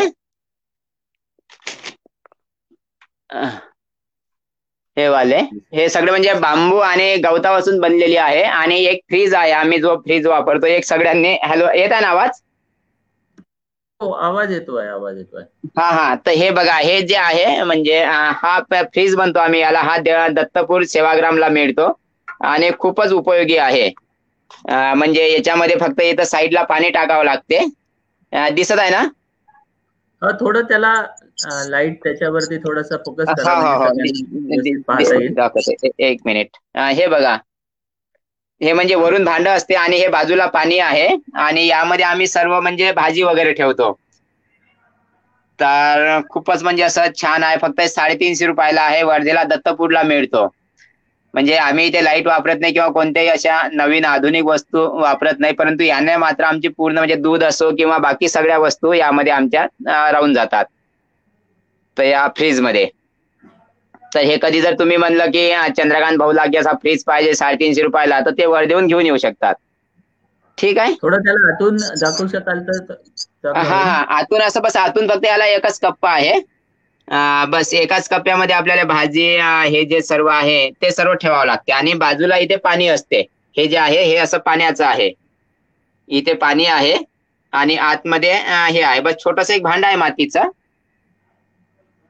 हे वाले, हे सगळे म्हणजे बांबू आणि गवतापासून बनलेली आहे. आणि एक फ्रीज आहे, आम्ही जो फ्रीज वापरतो एक सगळ्यांनी. हॅलो, येत आहे ना आवाज? आवाज येतोय. हा तर हे बघा, हे जे आहे म्हणजे हा फ्रीज बनतो आम्ही याला, हा दत्तपूर सेवाग्रामला मिळतो आणि खूपच उपयोगी आहे. म्हणजे याच्यामध्ये फक्त इथं साईडला पाणी टाकावं लागते. दिसत आहे ना? थोडं त्याला लाईट त्याच्यावरती थोडासा फोकस करा. एक मिनिट, हे बघा, हे म्हणजे वरून भांड असते आणि हे बाजूला पाणी आहे आणि यामध्ये आम्ही सर्व म्हणजे भाजी वगैरे ठेवतो. तर खूपच म्हणजे असं छान आहे. फक्त 350 रुपयाला आहे, वर्धेला दत्तपूरला मिळतो. म्हणजे आम्ही इथे लाईट वापरत नाही किंवा कोणत्याही अशा नवीन आधुनिक वस्तू वापरत नाही, परंतु याने मात्र आमची पूर्ण म्हणजे दूध असो किंवा बाकी सगळ्या वस्तू यामध्ये आमच्या राहून जातात तर या फ्रीज मध्ये. तर हे कधी जर तुम्ही म्हणलं की चंद्रकांत भाऊला असा फ्रीज पाहिजे 350 रुपयाला, तर ते वर देऊन घेऊन येऊ शकतात. ठीक आहे, थोडं त्याला आतून दाखवू शकाल तर? हा आतून असं बस, आतून फक्त याला एकच कप्पा आहे बस. एकाच कप्प्यामध्ये आपल्याला भाजी हे जे सर्व आहे ते सर्व ठेवावं लागते आणि बाजूला इथे पाणी असते. हे जे आहे हे असं पाण्याचं आहे, इथे पाणी आहे आणि आतमध्ये हे आहे बस. छोटस एक भांड आहे मातीचं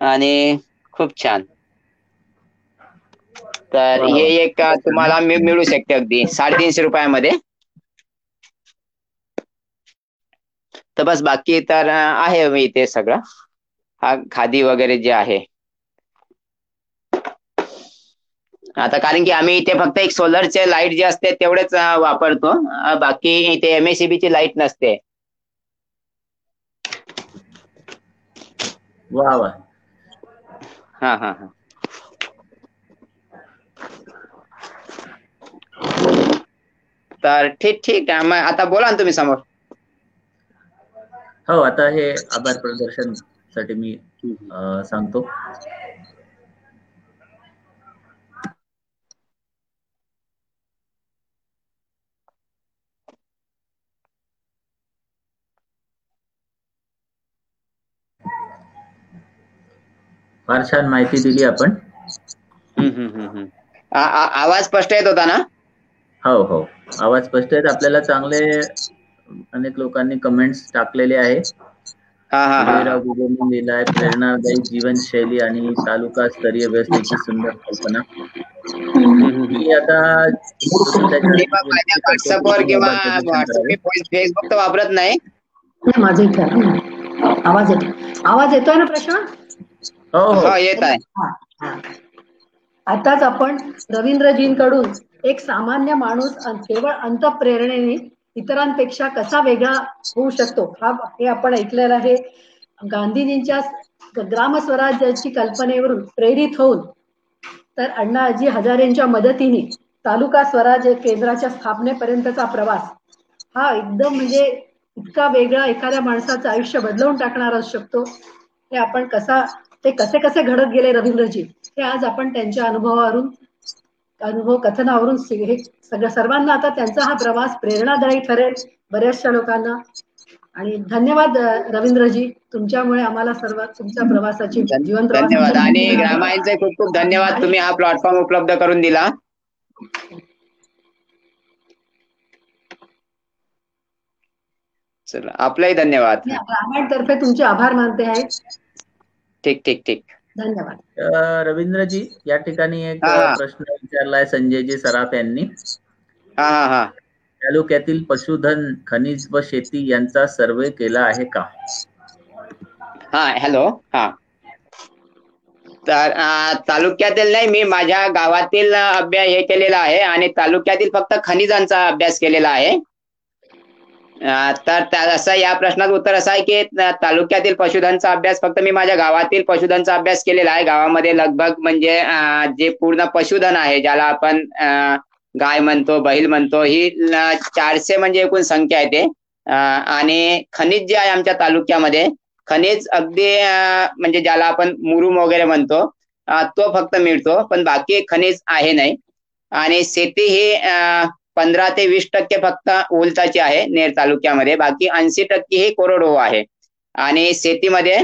आणि खूप छान. तर हे एक तुम्हाला मिळू शकते अगदी 350 रुपयामध्ये. तर बस बाकी तर आहे मी इथे सगळं, हा खादी वगैरे जे आहे. आता कारण की आम्ही इथे फक्त एक सोलरचे लाईट जे असते तेवढेच वापरतो, बाकी इथे MACB ची लाईट नसते. वा वा, हा हा हा. तर ठीक आहे, मग आता बोला ना तुम्ही समोर. हो, आता हे आभार प्रदर्शन साठी मी सांगतो. फार छान माहिती दिली आपण. आवाज स्पष्ट येत होता ना? हो आवाज स्पष्ट येत. आपल्याला चांगले अनेक लोकांनी कमेंट्स टाकलेले आहे. लिहिलाय प्रेरणादायी जीवनशैली आणि तालुका स्तरीय व्यवस्थेची सुंदर कल्पना. मी आता व्हॉट्सअपवर किंवा फेसबुक वापरत नाही. माझा आवाज येतोय ना प्रश्न? हो येत आहे. आताच आपण रवींद्रजींकडून एक सामान्य माणूस केवळ अंतःप्रेरणेने इतरांपेक्षा कसा वेगळा होऊ शकतो हे आपण ऐकलेलं आहे. गांधीजींच्या ग्रामस्वराज्याची कल्पनेवरून प्रेरित होऊन तर अण्णाजी हजारेंच्या मदतीने तालुका स्वराज केंद्राच्या स्थापनेपर्यंतचा प्रवास हा एकदम म्हणजे इतका वेगळा एखाद्या माणसाचं आयुष्य बदलवून टाकणार असू शकतो. हे आपण ते कसे घडत गेले रवींद्रजी, हे आज आपण त्यांच्या अनुभव कथनावरून सर्वांना आता त्यांचा हा प्रवास प्रेरणादायी ठरेल बऱ्याचशा लोकांना. आणि धन्यवाद रवींद्रजी, तुमच्यामुळे आम्हाला सर्व तुमच्या प्रवासाची जीवन धन्यवाद आणि ग्रामायणचे खूप खूप धन्यवाद. तुम्ही हा प्लॅटफॉर्म उपलब्ध करून दिला. चला, आपलाही धन्यवाद. ग्रामायणतर्फे तुमचे आभार मानते आहे. ठीक धन्यवाद रवींद्रजी. या ठिकाणी एक प्रश्न विचारलाय संजयजी सराफ यांनी. तालुक्यातील पशुधन, खनिज व शेती यांचा सर्वे केला आहे का? तर तालुक्यातील नाही, मी माझ्या गावातील अभ्यास हे केलेला आहे आणि तालुक्यातील फक्त खनिजांचा अभ्यास केलेला आहे. तर असं या प्रश्नाचं उत्तर असं आहे की तालुक्यातील पशुधनचा अभ्यास फक्त मी माझ्या गावातील पशुधनचा अभ्यास केलेला आहे. गावामध्ये लगभग म्हणजे जे पूर्ण पशुधन आहे, ज्याला आपण गाय म्हणतो, बैल म्हणतो, ही 400 म्हणजे एकूण संख्या आहे ते. आणि खनिज जे आहे आमच्या तालुक्यामध्ये, खनिज अगदी म्हणजे ज्याला आपण मुरुम वगैरे म्हणतो तो फक्त मिळतो, पण बाकी खनिज आहे नाही. आणि शेती ही 15 ते 20% फक्त ओलताची आहे नेर तालुक्यामध्ये, बाकी 80% ही कोरडवाहू आहे. आणि शेतीमध्ये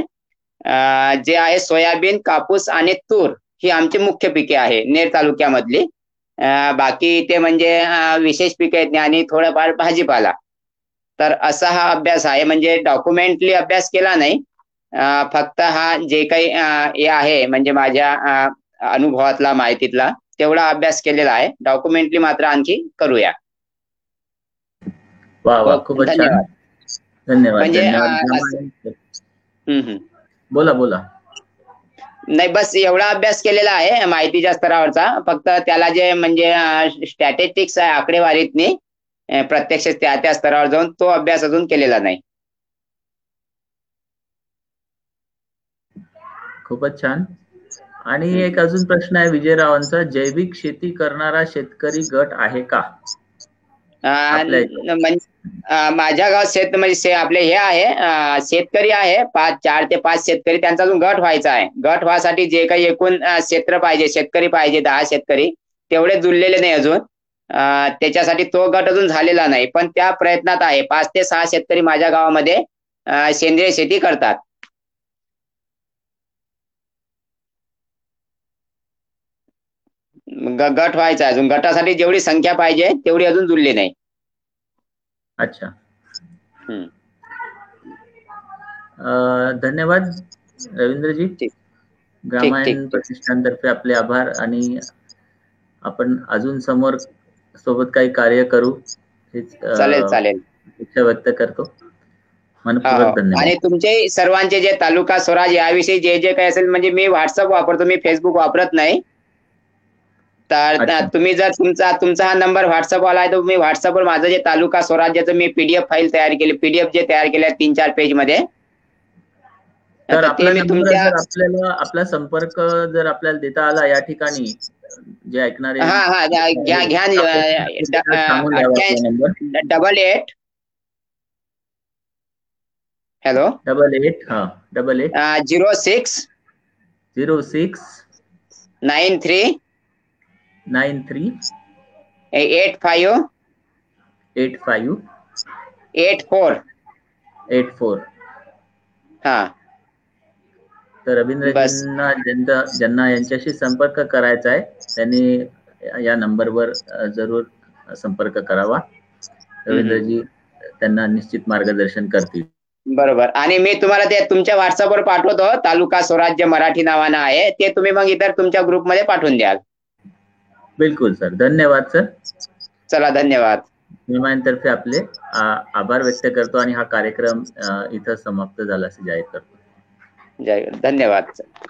जे आहे सोयाबीन, कापूस आणि तूर ही आमची मुख्य पिके आहे नेर तालुक्यामधली. बाकी ते म्हणजे विशेष पिके आहेत आणि थोडंफार भाजीपाला. तर असा हा अभ्यास आहे, म्हणजे डॉक्युमेंटली अभ्यास केला नाही, फक्त हा जे काही हे आहे म्हणजे माझ्या अनुभवातला माहितीतला तेवढा अभ्यास केलेला आहे. डॉक्युमेंटली मात्र आणखी करूया. धन्यवाद. म्हणजे बोला बोला. नाही बस एवढा अभ्यास केलेला आहे माहितीच्या स्तरावरचा, फक्त त्याला जे म्हणजे स्टॅटिस्टिक्स आहे आकडेवारीतनी प्रत्यक्ष त्या स्तरावर जाऊन तो अभ्यास अजून केलेला नाही. खूपच छान. आणि एक अजून प्रश्न आहे विजयरावांचा, जैविक शेती करणारा शेतकरी गट आहे का? माझ्या गावात शेत म्हणजे आपले हे आहे शेतकरी आहे 4 ते 5 शेतकरी, त्यांचा अजून गट व्हायचा आहे. गट व्हायसाठी जे काही एकूण क्षेत्र पाहिजे शेतकरी पाहिजे 10 शेतकरी, तेवढे जुळलेले नाही अजून, त्याच्यासाठी तो गट अजून झालेला नाही, पण त्या प्रयत्नात आहे. 5 ते 6 शेतकरी माझ्या गावामध्ये सेंद्रिय शेती करतात. गट व्हायचा अजून, गटासाठी जेवढी संख्या पाहिजे तेवढी अजून जुळली नाही. अच्छा. धन्यवाद रवींद्रजी, ग्रामीण प्रतिष्ठानतर्फे आपले आभार आणि आपण अजून समोर सोबत काही कार्य करू हेच इच्छा व्यक्त करतो. आणि तुमचे सर्वांचे जे तालुका स्वराज याविषयी जे जे काही असेल, म्हणजे मी व्हॉट्सअप वापरतो, मी फेसबुक वापरत नाही, तर तुम्ही जर तुमचा हा नंबर व्हॉट्सअपवाला आहे तर तुम्ही व्हॉट्सअपवर माझं जे तालुका स्वराज्याचं मी पीडीएफ फाईल तयार केली, पीडीएफ जे तयार केले 3-4 पेज मध्ये, तर आपला संपर्क जर आपल्याला देता आला या ठिकाणी जे ऐकणारे, हा हा घ्या घ्या 88 हॅलो 88 06 93 85 84 हा. तर रवींद्रजींना ज्यांना यांच्याशी संपर्क करायचा आहे त्यांनी या नंबरवर जरूर संपर्क करावा. रवींद्रजी त्यांना निश्चित मार्गदर्शन करतील. बरोबर. आणि मी तुम्हाला ते तुमच्या व्हॉट्सअपवर पाठवतो, तालुका स्वराज्य मराठी नावानं आहे ते, तुम्ही मग इतर तुमच्या ग्रुपमध्ये पाठवून द्याल. बिलकुल सर. धन्यवाद सर. चला धन्यवाद. विमानतर्फे आपले आभार व्यक्त करतो आणि हा कार्यक्रम इथं समाप्त झाला असं जाहीर करतो. जय. धन्यवाद सर.